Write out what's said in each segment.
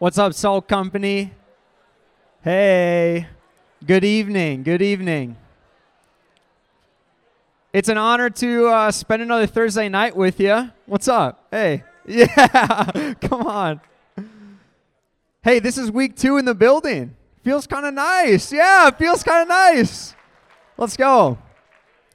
What's up, Salt Company? Hey, good evening, good evening. It's an honor to spend another Thursday night with you. What's up? Hey, yeah, come on. Hey, this is week 2 in the building. Feels kind of nice. Yeah, feels kind of nice. Let's go.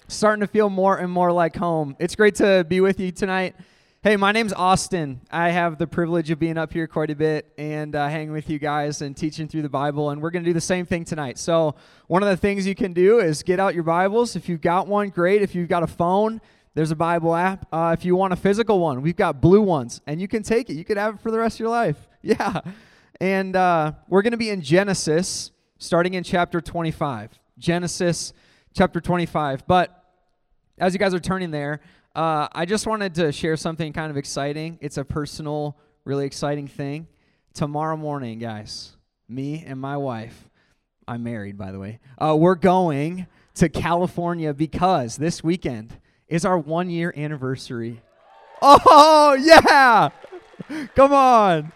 Starting to feel more and more like home. It's great to be with you tonight. Hey, my name's Austin. I have the privilege of being up here quite a bit and hanging with you guys and teaching through the Bible, and we're going to do the same thing tonight. So one of the things you can do is get out your Bibles. If you've got one, great. If you've got a phone, there's a Bible app. If you want a physical one, we've got blue ones, and you can take it. You could have it for the rest of your life. Yeah. And we're going to be in Genesis, starting in chapter 25. Genesis chapter 25. But as you guys are turning there, I just wanted to share something kind of exciting. It's a personal, really exciting thing. Tomorrow morning, guys, me and my wife, I'm married, by the way, we're going to California because this weekend is our 1-year anniversary. Oh, yeah! Come on!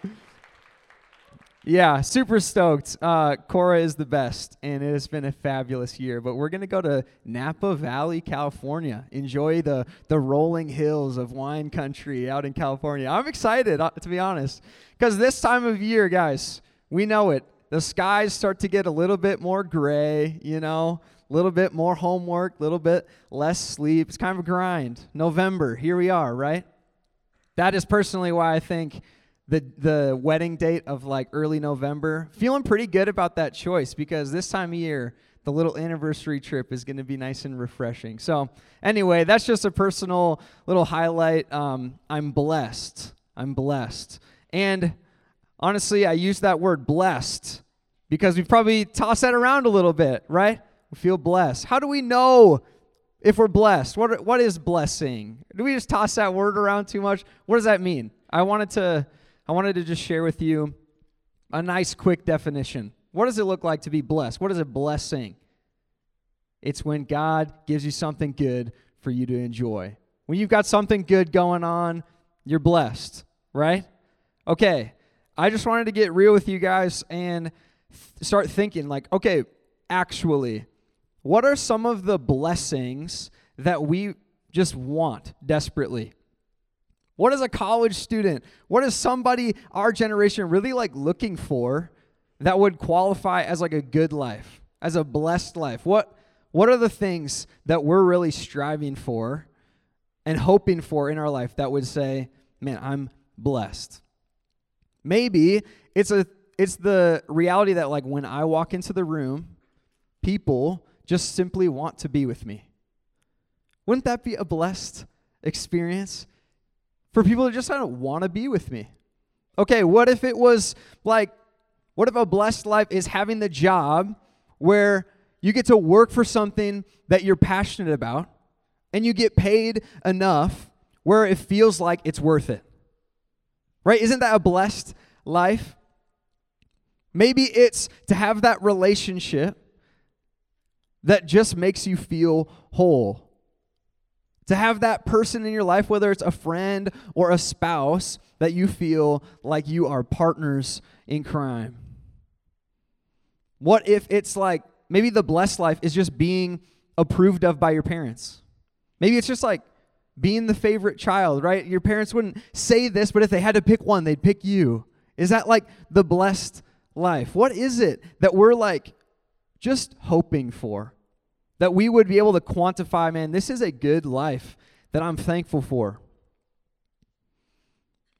Yeah, super stoked. Cora is the best, and it has been a fabulous year. But we're going to go to Napa Valley, California, enjoy the rolling hills of wine country out in California. I'm excited, to be honest, because this time of year, guys, we know it. The skies start to get a little bit more gray, you know, a little bit more homework, a little bit less sleep. It's kind of a grind. November, here we are, right? That is personally why I think the wedding date of like early November, feeling pretty good about that choice because this time of year, the little anniversary trip is going to be nice and refreshing. So anyway, that's just a personal little highlight. I'm blessed. I'm blessed. And honestly, I use that word blessed because we probably toss that around a little bit, right? We feel blessed. How do we know if we're blessed? What is blessing? Do we just toss that word around too much? What does that mean? I wanted to just share with you a nice quick definition. What does it look like to be blessed? What is a blessing? It's when God gives you something good for you to enjoy. When you've got something good going on, you're blessed, right? Okay, I just wanted to get real with you guys and start thinking like, okay, actually, what are some of the blessings that we just want desperately? What is a college student? What is somebody our generation really like looking for that would qualify as like a good life, as a blessed life? What are the things that we're really striving for and hoping for in our life that would say, man, I'm blessed? Maybe it's the reality that like when I walk into the room, people just simply want to be with me. Wouldn't that be a blessed experience? For people who just don't want to be with me. Okay, what if it was like, what if a blessed life is having the job where you get to work for something that you're passionate about and you get paid enough where it feels like it's worth it? Right? Isn't that a blessed life? Maybe it's to have that relationship that just makes you feel whole. To have that person in your life, whether it's a friend or a spouse, that you feel like you are partners in crime. What if it's like, maybe the blessed life is just being approved of by your parents? Maybe it's just like being the favorite child, right? Your parents wouldn't say this, but if they had to pick one, they'd pick you. Is that like the blessed life? What is it that we're like just hoping for? That we would be able to quantify, man, this is a good life that I'm thankful for.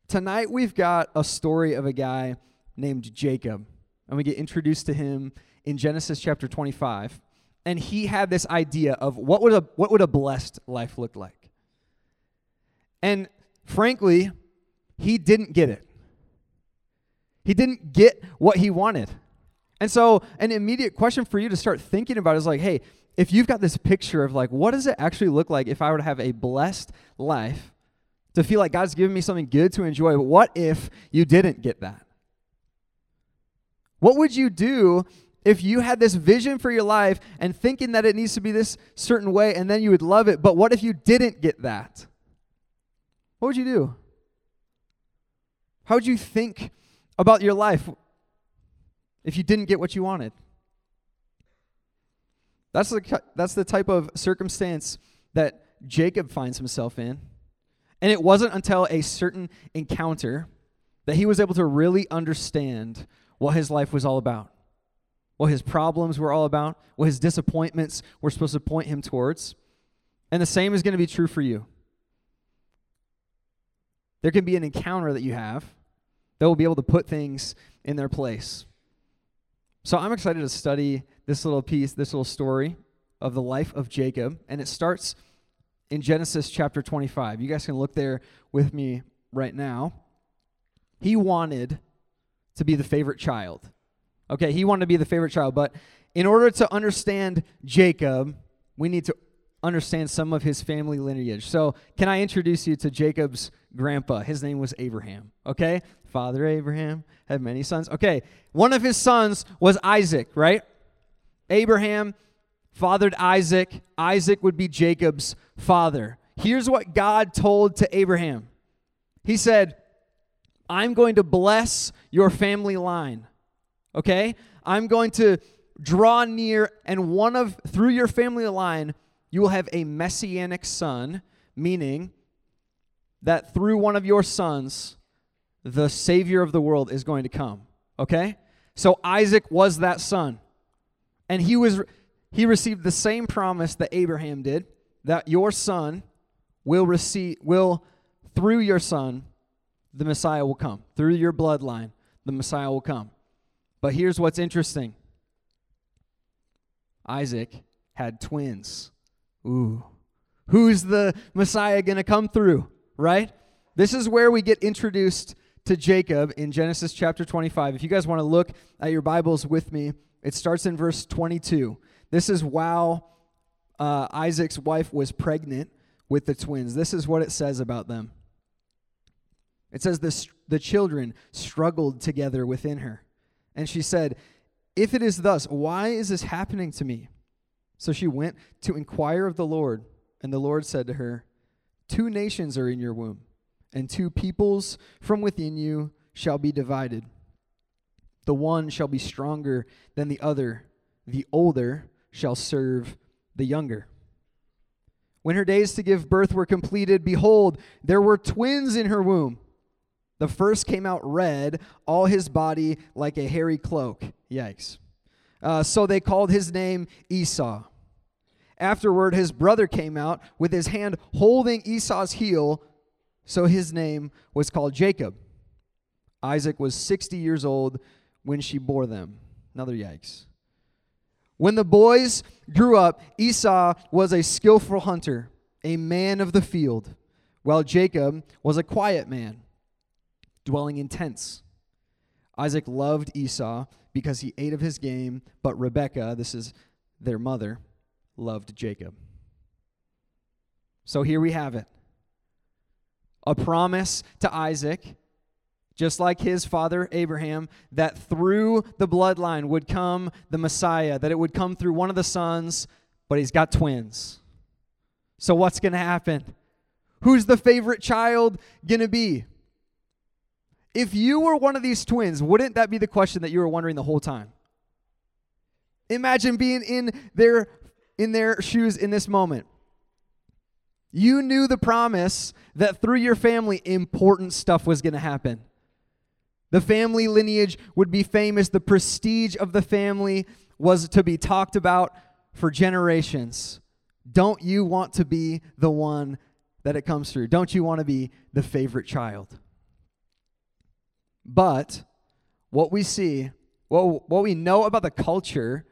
Tonight we've got a story of a guy named Jacob, and we get introduced to him in Genesis chapter 25, and he had this idea of what would a blessed life look like. And frankly, he didn't get it. He didn't get what he wanted. And so an immediate question for you to start thinking about is like, hey, if you've got this picture of like, what does it actually look like if I were to have a blessed life to feel like God's given me something good to enjoy, but what if you didn't get that? What would you do if you had this vision for your life and thinking that it needs to be this certain way and then you would love it, but what if you didn't get that? What would you do? How would you think about your life if you didn't get what you wanted? That's the type of circumstance that Jacob finds himself in. And it wasn't until a certain encounter that he was able to really understand what his life was all about, what his problems were all about, what his disappointments were supposed to point him towards. And the same is going to be true for you. There can be an encounter that you have that will be able to put things in their place. So I'm excited to study this little piece, this little story of the life of Jacob, and it starts in Genesis chapter 25. You guys can look there with me right now. He wanted to be the favorite child. Okay, he wanted to be the favorite child, but in order to understand Jacob, we need to understand some of his family lineage. So can I introduce you to Jacob's grandpa? His name was Abraham, okay? Father Abraham had many sons. Okay, one of his sons was Isaac, right? Abraham fathered Isaac. Isaac would be Jacob's father. Here's what God told to Abraham. He said, I'm going to bless your family line, okay? I'm going to draw near, and through your family line, you will have a messianic son, meaning that through one of your sons, the Savior of the world is going to come, okay? So Isaac was that son, and he received the same promise that Abraham did, that your son through your son, the Messiah will come. Through your bloodline, the Messiah will come. But here's what's interesting. Isaac had twins. Ooh. Who's the Messiah going to come through, right? This is where we get introduced to Jacob in Genesis chapter 25. If you guys want to look at your Bibles with me, it starts in verse 22. This is while Isaac's wife was pregnant with the twins. This is what it says about them. It says, the children struggled together within her. And she said, if it is thus, why is this happening to me? So she went to inquire of the Lord, and the Lord said to her, 2 nations are in your womb, and 2 peoples from within you shall be divided. The one shall be stronger than the other. The older shall serve the younger. When her days to give birth were completed, behold, there were twins in her womb. The first came out red, all his body like a hairy cloak. Yikes. So they called his name Esau. Afterward, his brother came out with his hand holding Esau's heel, so his name was called Jacob. Isaac was 60 years old when she bore them. Another yikes. When the boys grew up, Esau was a skillful hunter, a man of the field, while Jacob was a quiet man, dwelling in tents. Isaac loved Esau because he ate of his game, but Rebekah, this is their mother, loved Jacob. So here we have it. A promise to Isaac, just like his father Abraham, that through the bloodline would come the Messiah, that it would come through one of the sons, but he's got twins. So what's going to happen? Who's the favorite child going to be? If you were one of these twins, wouldn't that be the question that you were wondering the whole time? Imagine being in their shoes in this moment. You knew the promise that through your family, important stuff was going to happen. The family lineage would be famous. The prestige of the family was to be talked about for generations. Don't you want to be the one that it comes through? Don't you want to be the favorite child? But what we see, what we know about the culture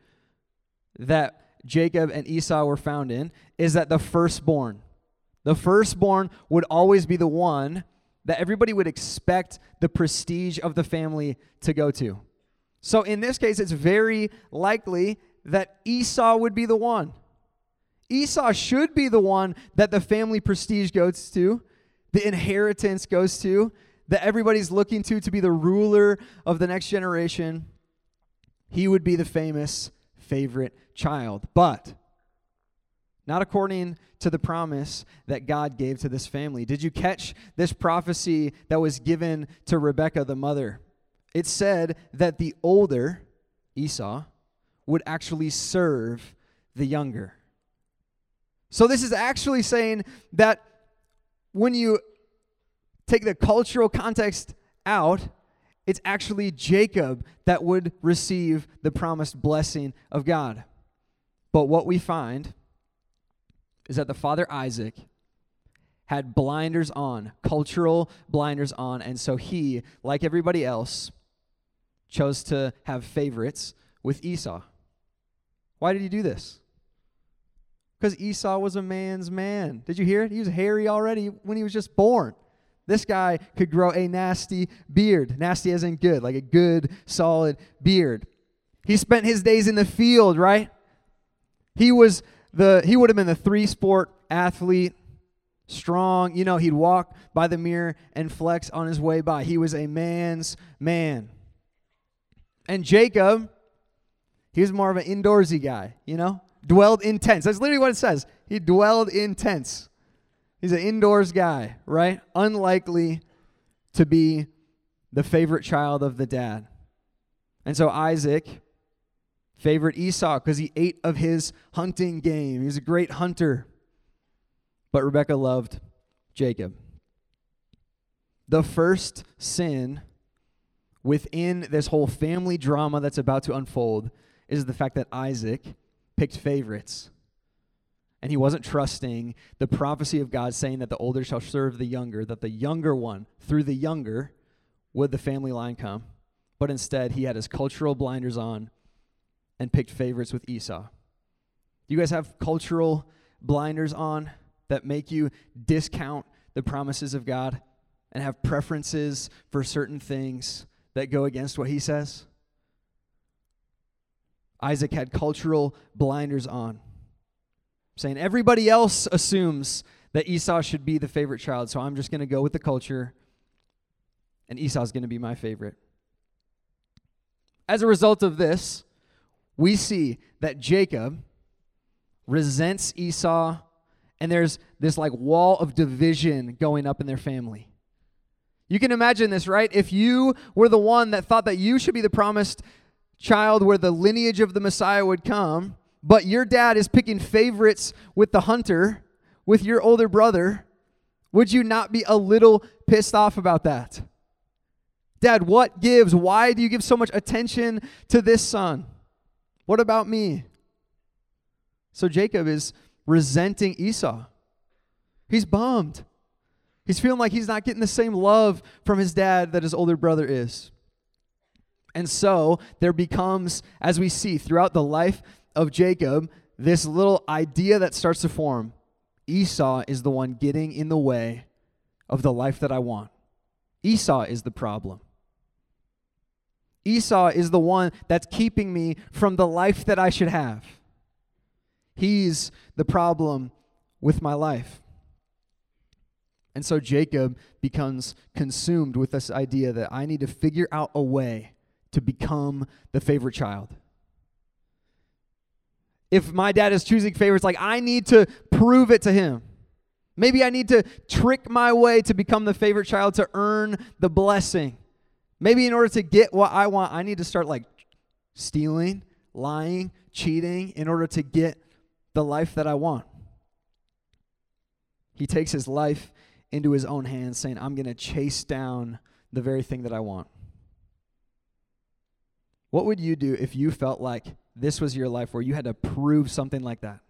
that Jacob and Esau were found in is that the firstborn would always be the one that everybody would expect the prestige of the family to go to. So in this case, it's very likely that Esau would be the one. Esau should be the one that the family prestige goes to, the inheritance goes to, that everybody's looking to be the ruler of the next generation. He would be the famous favorite child, but not according to the promise that God gave to this family. Did you catch this prophecy that was given to Rebekah, the mother? it said that the older Esau would actually serve the younger. So this is actually saying that when you take the cultural context out, it's actually Jacob that would receive the promised blessing of God. But what we find is that the father Isaac had blinders on, cultural blinders on, and so he, like everybody else, chose to have favorites with Esau. Why did he do this? Because Esau was a man's man. Did you hear it? He was hairy already when he was just born. This guy could grow a nasty beard. Nasty as in good, like a good, solid beard. He spent his days in the field, right? He would have been the three-sport athlete, strong. You know, he'd walk by the mirror and flex on his way by. He was a man's man. And Jacob, he was more of an indoorsy guy, you know? Dwelled in tents. That's literally what it says. He dwelled in tents. He's an indoors guy, right? Unlikely to be the favorite child of the dad. And so Isaac favored Esau because he ate of his hunting game. He was a great hunter. But Rebekah loved Jacob. The first sin within this whole family drama that's about to unfold is the fact that Isaac picked favorites. And he wasn't trusting the prophecy of God saying that the older shall serve the younger, that the younger one, through the younger, would the family line come. But instead, he had his cultural blinders on and picked favorites with Esau. Do you guys have cultural blinders on that make you discount the promises of God and have preferences for certain things that go against what he says? Isaac had cultural blinders on, saying everybody else assumes that Esau should be the favorite child, so I'm just going to go with the culture, and Esau's going to be my favorite. As a result of this, we see that Jacob resents Esau, and there's this like wall of division going up in their family. You can imagine this, right? If you were the one that thought that you should be the promised child where the lineage of the Messiah would come, but your dad is picking favorites with the hunter, with your older brother, would you not be a little pissed off about that? Dad, what gives? Why do you give so much attention to this son? What about me? So Jacob is resenting Esau. He's bummed. He's feeling like he's not getting the same love from his dad that his older brother is. And so there becomes, as we see throughout the life of Jacob, this little idea that starts to form. Esau is the one getting in the way of the life that I want. Esau is the problem. Esau is the one that's keeping me from the life that I should have. He's the problem with my life. And so Jacob becomes consumed with this idea that I need to figure out a way to become the favorite child. If my dad is choosing favorites, like I need to prove it to him. Maybe I need to trick my way to become the favorite child to earn the blessing. Maybe in order to get what I want, I need to start like stealing, lying, cheating in order to get the life that I want. He takes his life into his own hands, saying, I'm going to chase down the very thing that I want. What would you do if you felt like this was your life where you had to prove something like that?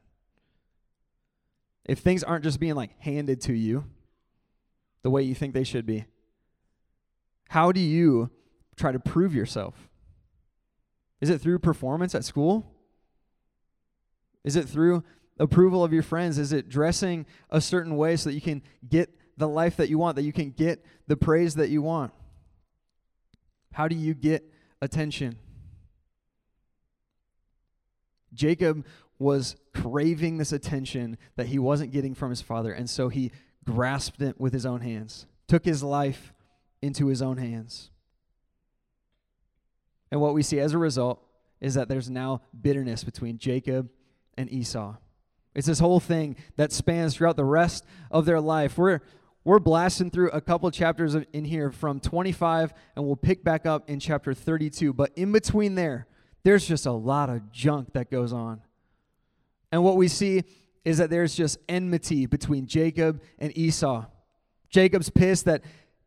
If things aren't just being like handed to you the way you think they should be, how do you try to prove yourself? Is it through performance at school? Is it through approval of your friends? Is it dressing a certain way so that you can get the life that you want, that you can get the praise that you want? How do you get attention? Jacob was craving this attention that he wasn't getting from his father, and so he grasped it with his own hands, took his life into his own hands. And what we see as a result is that there's now bitterness between Jacob and Esau. It's this whole thing that spans throughout the rest of their life. We're We're blasting through a couple chapters in here from 25, and we'll pick back up in chapter 32. But in between there, there's just a lot of junk that goes on. And what we see is that there's just enmity between Jacob and Esau. Jacob's pissed that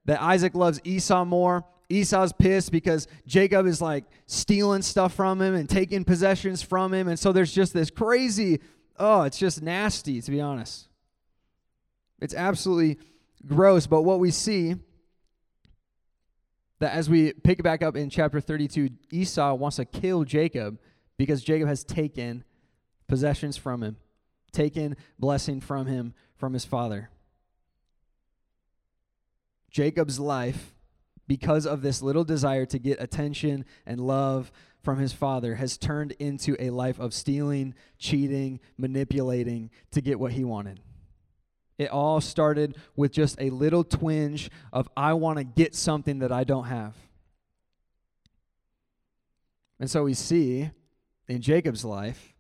Isaac loves Esau more. Esau's pissed because Jacob is like stealing stuff from him and taking possessions from him. And so there's just this crazy, it's just nasty, to be honest. It's absolutely gross, but what we see that as we pick back up in chapter 32, Esau wants to kill Jacob because Jacob has taken possessions from him, taken blessing from him, from his father. Jacob's life, because of this little desire to get attention and love from his father, has turned into a life of stealing, cheating, manipulating to get what he wanted. It all started with just a little twinge of, I want to get something that I don't have. And so we see in Jacob's life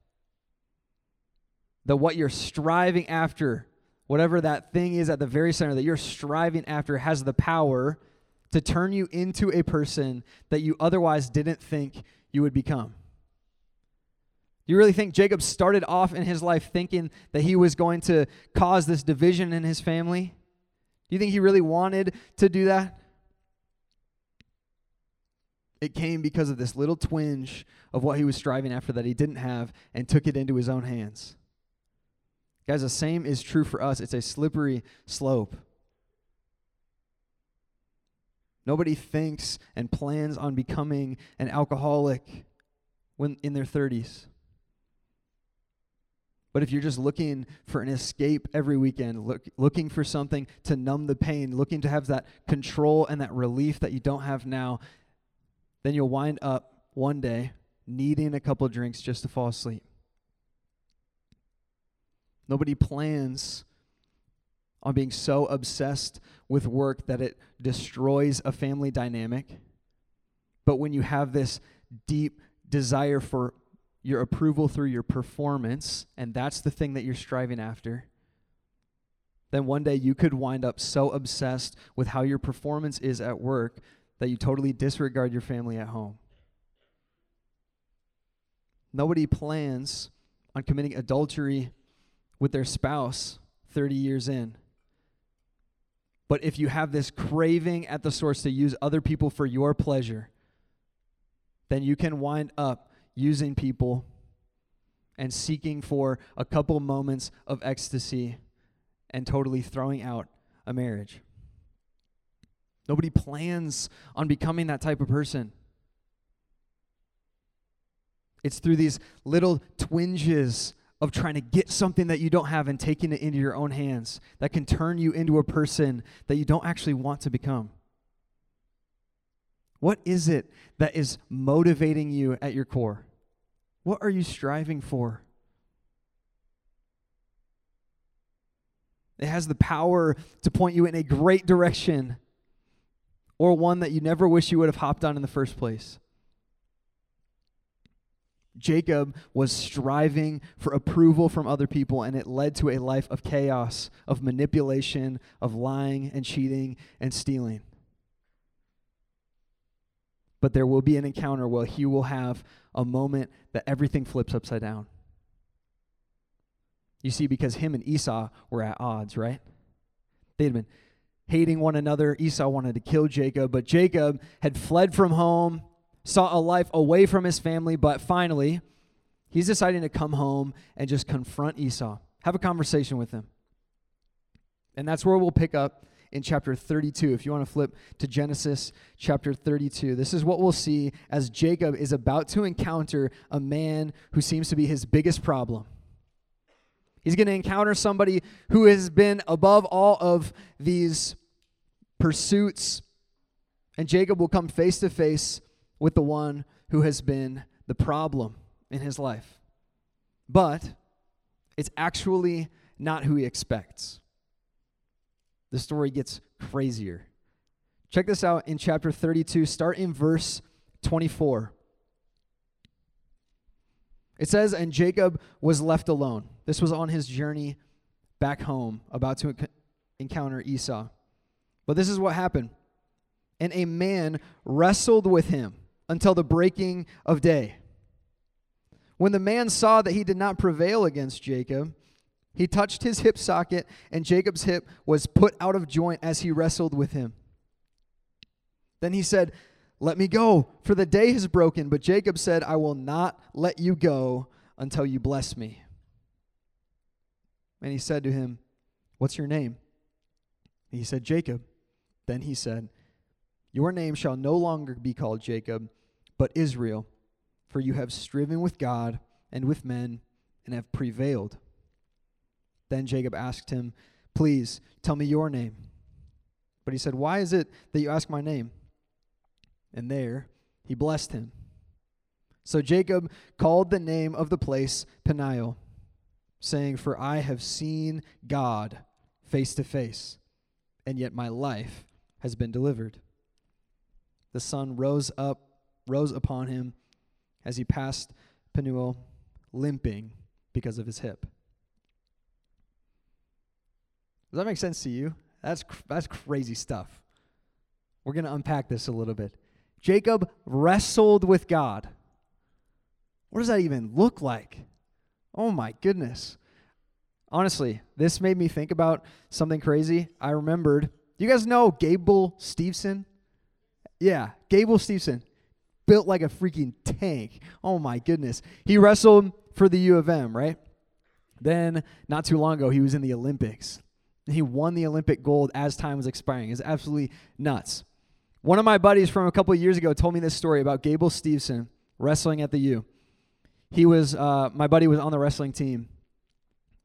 that what you're striving after, whatever that thing is at the very center that you're striving after, has the power to turn you into a person that you otherwise didn't think you would become. You really think Jacob started off in his life thinking that he was going to cause this division in his family? Do you think he really wanted to do that? It came because of this little twinge of what he was striving after that he didn't have and took it into his own hands. Guys, the same is true for us. It's a slippery slope. Nobody thinks and plans on becoming an alcoholic when in their 30s. But if you're just looking for an escape every weekend, looking for something to numb the pain, looking to have that control and that relief that you don't have now, then you'll wind up one day needing a couple drinks just to fall asleep. Nobody plans on being so obsessed with work that it destroys a family dynamic. But when you have this deep desire for your approval through your performance, and that's the thing that you're striving after, then one day you could wind up so obsessed with how your performance is at work that you totally disregard your family at home. Nobody plans on committing adultery with their spouse 30 years in. But if you have this craving at the source to use other people for your pleasure, then you can wind up using people and seeking for a couple moments of ecstasy and totally throwing out a marriage. Nobody plans on becoming that type of person. It's through these little twinges of trying to get something that you don't have and taking it into your own hands that can turn you into a person that you don't actually want to become. What is it that is motivating you at your core? What are you striving for? It has the power to point you in a great direction, or one that you never wish you would have hopped on in the first place. Jacob was striving for approval from other people, and it led to a life of chaos, of manipulation, of lying and cheating and stealing. But there will be an encounter where he will have a moment that everything flips upside down. You see, because him and Esau were at odds, right? They had been hating one another. Esau wanted to kill Jacob, but Jacob had fled from home, saw a life away from his family, but finally, he's deciding to come home and just confront Esau, have a conversation with him. And that's where we'll pick up in chapter 32, if you want to flip to Genesis chapter 32, this is what we'll see as Jacob is about to encounter a man who seems to be his biggest problem. He's going to encounter somebody who has been above all of these pursuits, and Jacob will come face to face with the one who has been the problem in his life. But it's actually not who he expects. The story gets crazier. Check this out in chapter 32, start in verse 24. It says, "And Jacob was left alone." This was on his journey back home, about to encounter Esau. But this is what happened. And a man wrestled with him until the breaking of day. When the man saw that he did not prevail against Jacob, he touched his hip socket, and Jacob's hip was put out of joint as he wrestled with him. Then he said, "Let me go, for the day has broken." But Jacob said, "I will not let you go until you bless me." And he said to him, "What's your name?" And he said, "Jacob." Then he said, "Your name shall no longer be called Jacob, but Israel, for you have striven with God and with men and have prevailed." Then Jacob asked him, "Please tell me your name." But he said, "Why is it that you ask my name?" And there he blessed him. So Jacob called the name of the place Peniel, saying, "For I have seen God face to face, and yet my life has been delivered." The sun rose upon him as he passed Peniel, limping because of his hip. Does that make sense to you? That's crazy stuff. We're going to unpack this a little bit. Jacob wrestled with God. What does that even look like? Oh my goodness. Honestly, this made me think about something crazy. I remembered, you guys know Gable Stevenson? Yeah, Gable Stevenson, built like a freaking tank. Oh my goodness. He wrestled for the U of M, right? Then, not too long ago, he was in the Olympics. He won the Olympic gold as time was expiring. It's absolutely nuts. One of my buddies from a couple of years ago told me this story about Gable Stevenson wrestling at the U. He was, my buddy was on the wrestling team,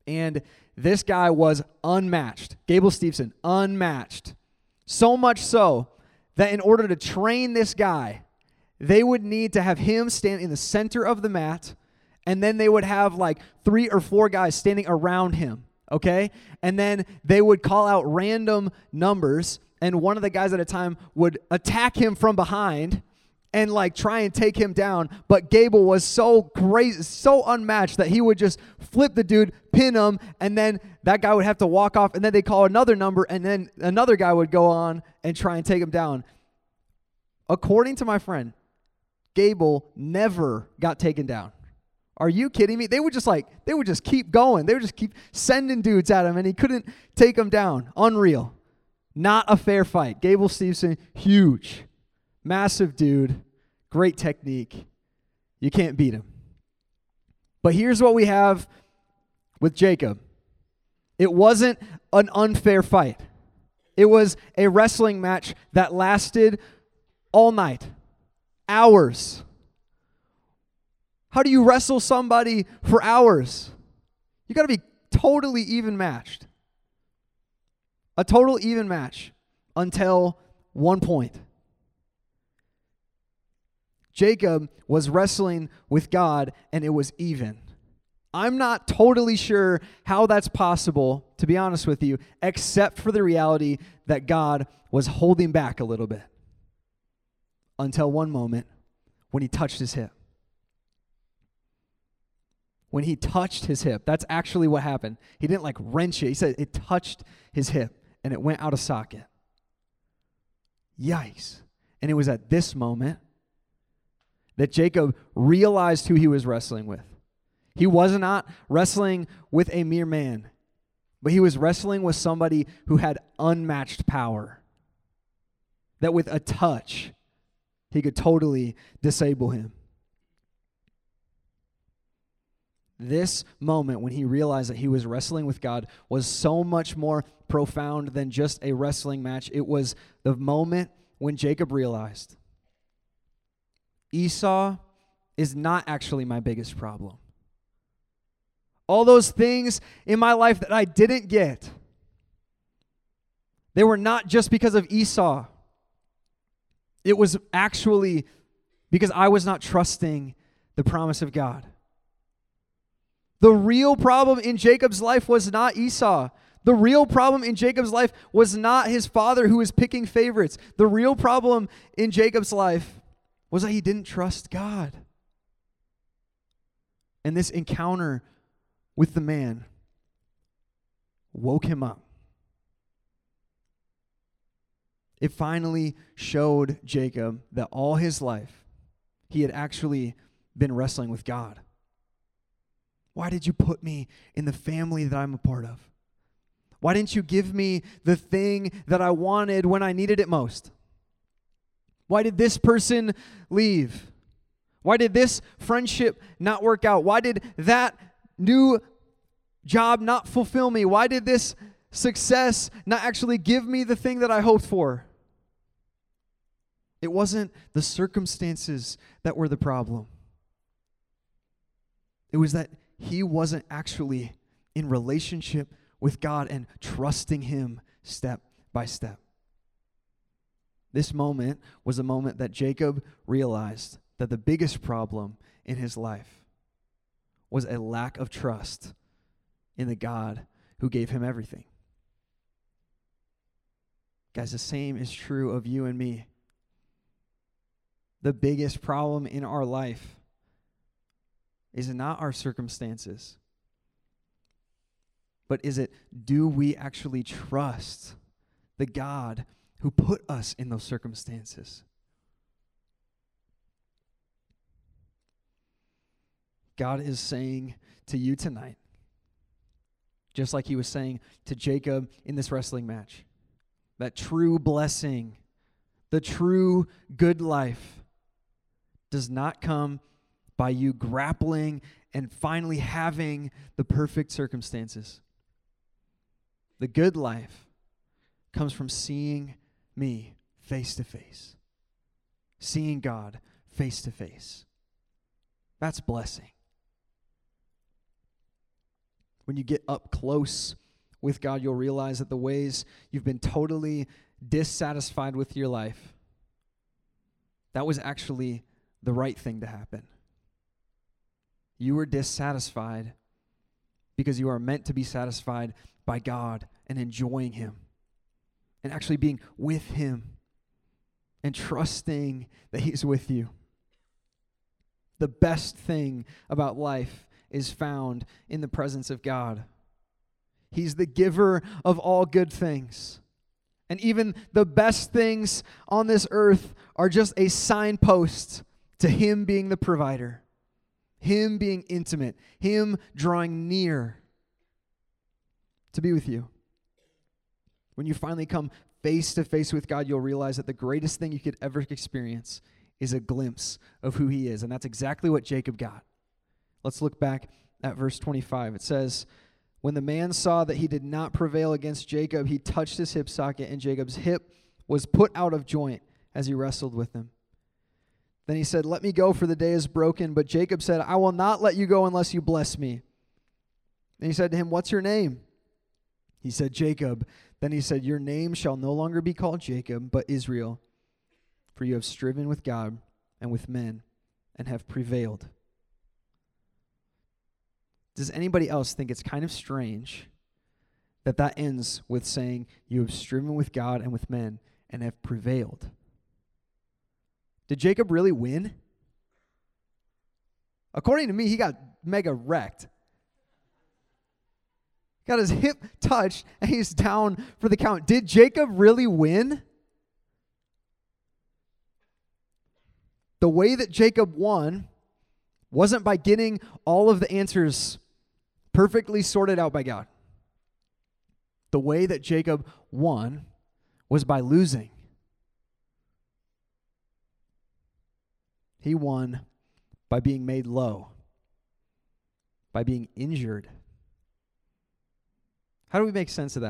and this guy was unmatched. Gable Stevenson, unmatched. So much so that in order to train this guy, they would need to have him stand in the center of the mat, and then they would have like 3 or 4 guys standing around him, okay? And then they would call out random numbers, and one of the guys at a time would attack him from behind and like try and take him down. But Gable was so crazy, so unmatched, that he would just flip the dude, pin him, and then that guy would have to walk off, and then they'd call another number, and then another guy would go on and try and take him down. According to my friend, Gable never got taken down. Are you kidding me? They would just keep going. They would just keep sending dudes at him, and he couldn't take them down. Unreal. Not a fair fight. Gable Stevenson, huge, massive dude, great technique. You can't beat him. But here's what we have with Jacob. It wasn't an unfair fight. It was a wrestling match that lasted all night, hours. How do you wrestle somebody for hours? You got to be totally even matched. A total even match until one point. Jacob was wrestling with God, and it was even. I'm not totally sure how that's possible, to be honest with you, except for the reality that God was holding back a little bit until one moment when he touched his hip. When he touched his hip, that's actually what happened. He didn't like wrench it. He said it touched his hip, and it went out of socket. Yikes. And it was at this moment that Jacob realized who he was wrestling with. He was not wrestling with a mere man, but he was wrestling with somebody who had unmatched power, that with a touch, he could totally disable him. This moment when he realized that he was wrestling with God was so much more profound than just a wrestling match. It was the moment when Jacob realized, Esau is not actually my biggest problem. All those things in my life that I didn't get, they were not just because of Esau. It was actually because I was not trusting the promise of God. The real problem in Jacob's life was not Esau. The real problem in Jacob's life was not his father who was picking favorites. The real problem in Jacob's life was that he didn't trust God. And this encounter with the man woke him up. It finally showed Jacob that all his life he had actually been wrestling with God. Why did you put me in the family that I'm a part of? Why didn't you give me the thing that I wanted when I needed it most? Why did this person leave? Why did this friendship not work out? Why did that new job not fulfill me? Why did this success not actually give me the thing that I hoped for? It wasn't the circumstances that were the problem. It was that he wasn't actually in relationship with God and trusting him step by step. This moment was a moment that Jacob realized that the biggest problem in his life was a lack of trust in the God who gave him everything. Guys, the same is true of you and me. The biggest problem in our life is it not our circumstances, but is it, do we actually trust the God who put us in those circumstances? God is saying to you tonight, just like he was saying to Jacob in this wrestling match, that true blessing, the true good life does not come by you grappling and finally having the perfect circumstances. The good life comes from seeing me face to face, seeing God face to face. That's blessing. When you get up close with God, you'll realize that the ways you've been totally dissatisfied with your life, that was actually the right thing to happen. You were dissatisfied because you are meant to be satisfied by God and enjoying him and actually being with him and trusting that he's with you. The best thing about life is found in the presence of God. He's the giver of all good things. And even the best things on this earth are just a signpost to him being the provider. Him being intimate, him drawing near to be with you. When you finally come face to face with God, you'll realize that the greatest thing you could ever experience is a glimpse of who he is. And that's exactly what Jacob got. Let's look back at verse 25. It says, when the man saw that he did not prevail against Jacob, he touched his hip socket, and Jacob's hip was put out of joint as he wrestled with him. Then he said, let me go, for the day is broken. But Jacob said, I will not let you go unless you bless me. And he said to him, what's your name? He said, Jacob. Then he said, your name shall no longer be called Jacob, but Israel, for you have striven with God and with men and have prevailed. Does anybody else think it's kind of strange that that ends with saying, you have striven with God and with men and have prevailed? Did Jacob really win? According to me, he got mega wrecked. Got his hip touched, and he's down for the count. Did Jacob really win? The way that Jacob won wasn't by getting all of the answers perfectly sorted out by God. The way that Jacob won was by losing. He won by being made low, by being injured. How do we make sense of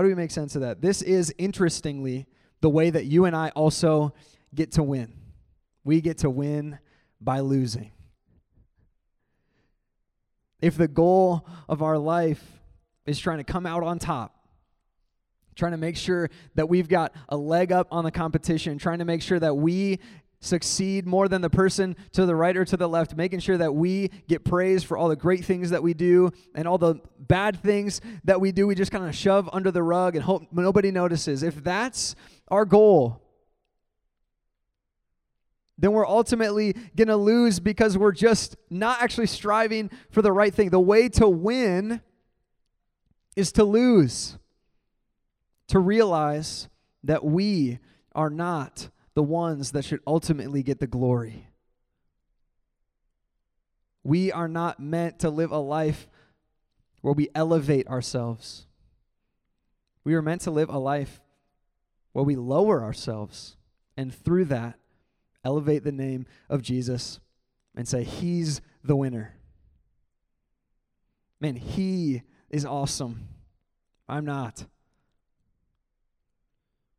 that? This is, interestingly, the way that you and I also get to win. We get to win by losing. If the goal of our life is trying to come out on top, trying to make sure that we've got a leg up on the competition, trying to make sure that we succeed more than the person to the right or to the left, making sure that we get praise for all the great things that we do and all the bad things that we do, we just kind of shove under the rug and hope nobody notices. If that's our goal, then we're ultimately going to lose because we're just not actually striving for the right thing. The way to win is to lose. to realize that we are not the ones that should ultimately get the glory. We are not meant to live a life where we elevate ourselves. We are meant to live a life where we lower ourselves and through that elevate the name of Jesus and say, He's the winner. Man, He is awesome. I'm not.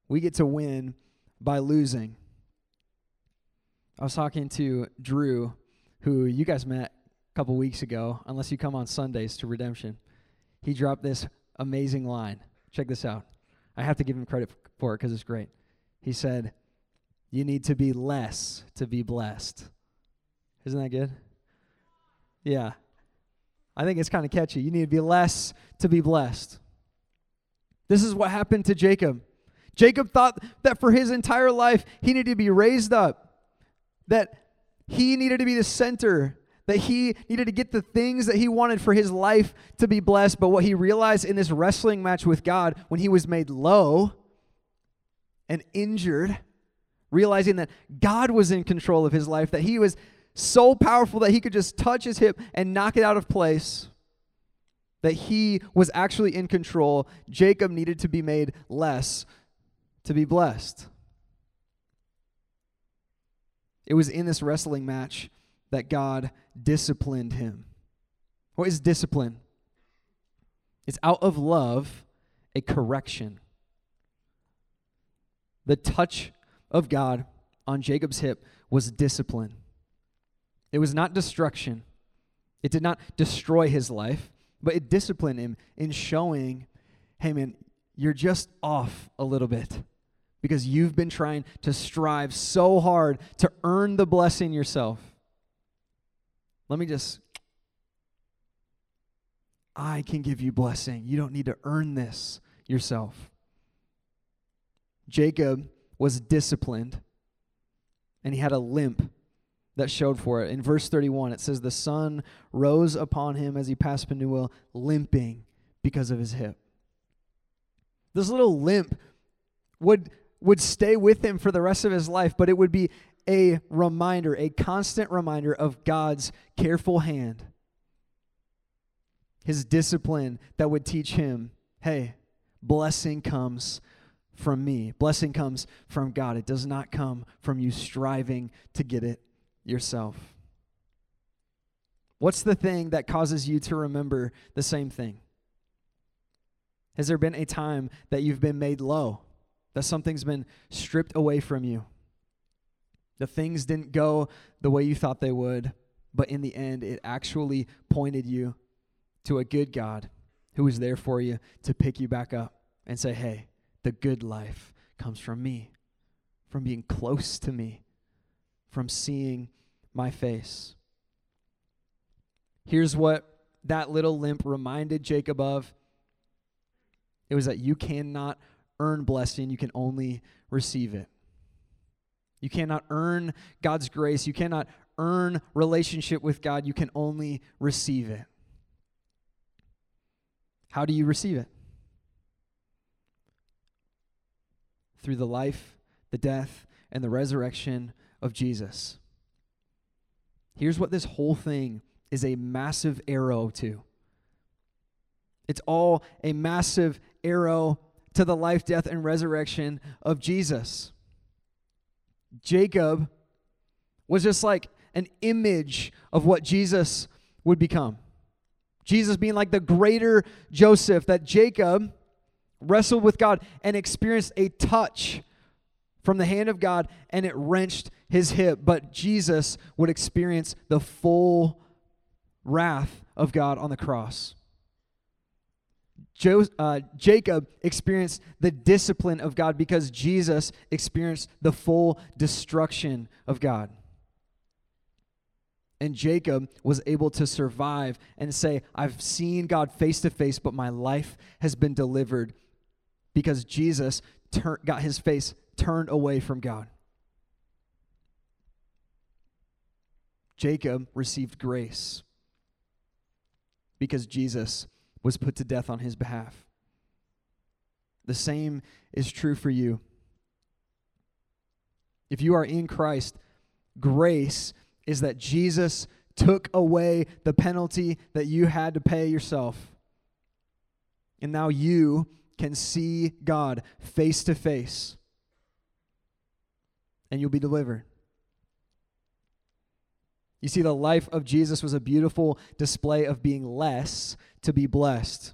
We get to win by losing. I was talking to Drew, who you guys met a couple weeks ago, unless you come on Sundays to Redemption. He dropped this amazing line. Check this out. I have to give him credit for it because it's great. He said, "You need to be less to be blessed." Isn't that good? Yeah. I think it's kind of catchy. You need to be less to be blessed. This is what happened to Jacob. Jacob thought that for his entire life, he needed to be raised up, that he needed to be the center, that he needed to get the things that he wanted for his life to be blessed. But what he realized in this wrestling match with God, when he was made low and injured, realizing that God was in control of his life, that he was so powerful that he could just touch his hip and knock it out of place, that he was actually in control, Jacob needed to be made less to be blessed. It was in this wrestling match that God disciplined him. What is discipline? It's out of love, a correction. The touch of God on Jacob's hip was discipline. It was not destruction. It did not destroy his life, but it disciplined him in showing, hey man, you're just off a little bit because you've been trying to strive so hard to earn the blessing yourself. Let me just, I can give you blessing. You don't need to earn this yourself. Jacob was disciplined, and he had a limp that showed for it. In verse 31, it says, the sun rose upon him as he passed Peniel, limping because of his hip. This little limp would stay with him for the rest of his life, but it would be a reminder, a constant reminder of God's careful hand, His discipline that would teach him, hey, blessing comes from me. Blessing comes from God. It does not come from you striving to get it yourself. What's the thing that causes you to remember the same thing? Has there been a time that you've been made low, that something's been stripped away from you? The things didn't go the way you thought they would, but in the end, it actually pointed you to a good God who was there for you to pick you back up and say, hey, the good life comes from me, from being close to me, from seeing my face. Here's what that little limp reminded Jacob of. It was that you cannot earn blessing, you can only receive it. You cannot earn God's grace, you cannot earn relationship with God, you can only receive it. How do you receive it? Through the life, the death, and the resurrection of Jesus. Here's what this whole thing is a massive arrow to. It's all a massive arrow to the life, death, and resurrection of Jesus. Jacob was just like an image of what Jesus would become. Jesus being like the greater Joseph, that Jacob wrestled with God and experienced a touch from the hand of God, and it wrenched his hip. But Jesus would experience the full wrath of God on the cross. Jacob experienced the discipline of God because Jesus experienced the full destruction of God. And Jacob was able to survive and say, I've seen God face to face, but my life has been delivered because Jesus got his face turned away from God. Jacob received grace because Jesus was put to death on his behalf. The same is true for you. If you are in Christ, grace is that Jesus took away the penalty that you had to pay yourself. And now you can see God face to face, and you'll be delivered. You see, the life of Jesus was a beautiful display of being less to be blessed.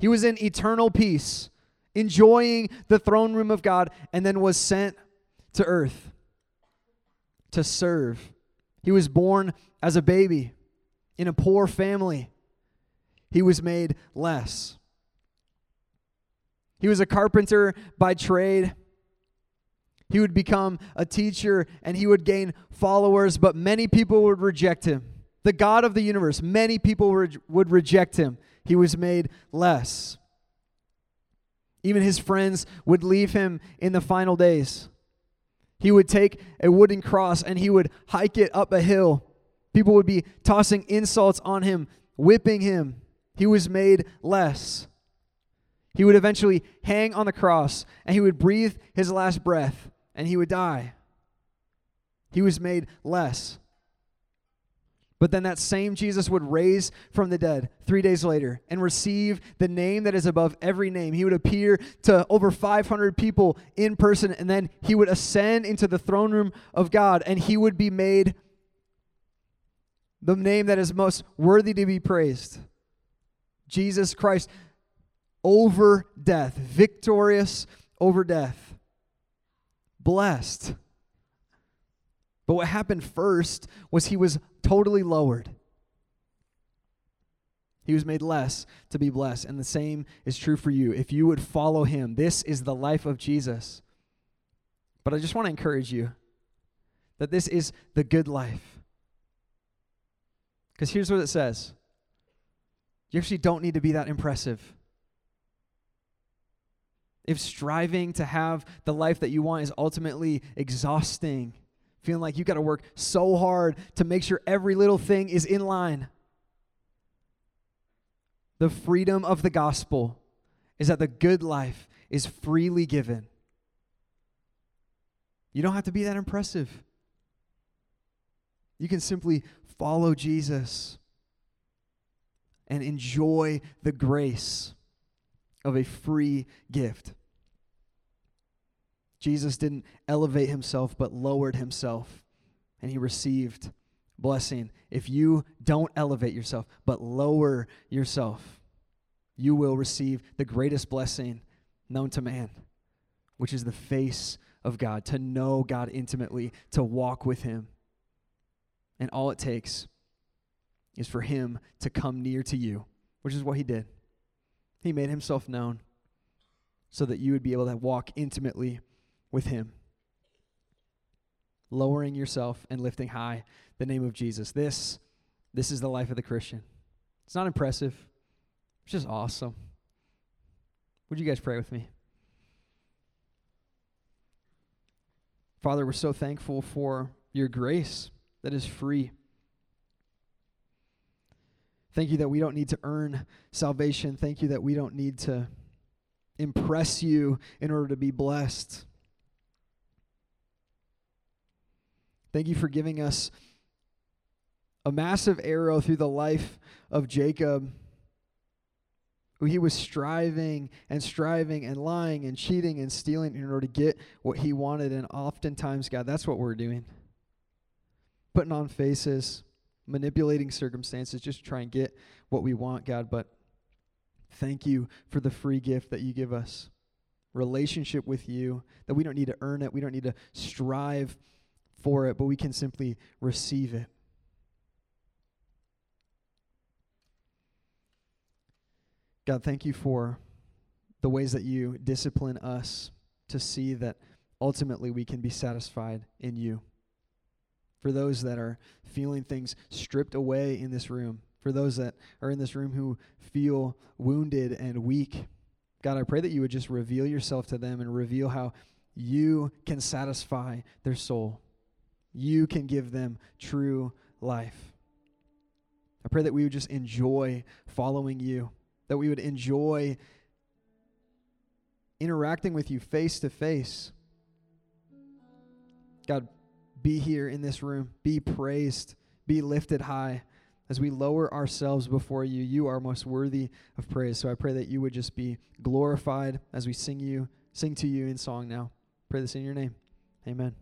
He was in eternal peace, enjoying the throne room of God, and then was sent to earth to serve. He was born as a baby in a poor family. He was made less. He was a carpenter by trade. He would become a teacher, and he would gain followers, but many people would reject him. The God of the universe, many people would reject him. He was made less. Even his friends would leave him in the final days. He would take a wooden cross and he would hike it up a hill. People would be tossing insults on him, whipping him. He was made less. He would eventually hang on the cross, and he would breathe his last breath, and he would die. He was made less. But then that same Jesus would raise from the dead 3 days later and receive the name that is above every name. He would appear to over 500 people in person, and then he would ascend into the throne room of God, and he would be made the name that is most worthy to be praised. Jesus Christ, over death, victorious over death, blessed. But what happened first was he was totally lowered. He was made less to be blessed, and the same is true for you. If you would follow him, this is the life of Jesus. But I just want to encourage you that this is the good life. Because here's what it says. You actually don't need to be that impressive. If striving to have the life that you want is ultimately exhausting, feeling like you got to work so hard to make sure every little thing is in line, the freedom of the gospel is that the good life is freely given. You don't have to be that impressive. You can simply follow Jesus and enjoy the grace of a free gift. Jesus didn't elevate himself, but lowered himself, and he received blessing. If you don't elevate yourself, but lower yourself, you will receive the greatest blessing known to man, which is the face of God, to know God intimately, to walk with him. And all it takes is for him to come near to you, which is what he did. He made himself known so that you would be able to walk intimately with him, lowering yourself and lifting high the name of Jesus. This is the life of the Christian. It's not impressive. It's just awesome. Would you guys pray with me? Father, we're so thankful for your grace that is free. Thank you that we don't need to earn salvation. Thank you that we don't need to impress you in order to be blessed. Thank you for giving us a massive arrow through the life of Jacob, who he was striving and lying and cheating and stealing in order to get what he wanted. And oftentimes, God, that's what we're doing. Putting on faces, manipulating circumstances, just to try and get what we want, God. But thank you for the free gift that you give us, relationship with you, that we don't need to earn it, we don't need to strive for it, but we can simply receive it. God, thank you for the ways that you discipline us to see that ultimately we can be satisfied in you. For those that are feeling things stripped away in this room, for those that are in this room who feel wounded and weak, God, I pray that you would just reveal yourself to them and reveal how you can satisfy their soul. You can give them true life. I pray that we would just enjoy following you, that we would enjoy interacting with you face to face. God, be here in this room. Be praised. Be lifted high. As we lower ourselves before you, you are most worthy of praise. So I pray that you would just be glorified as we sing to you in song now. Pray this in your name. Amen.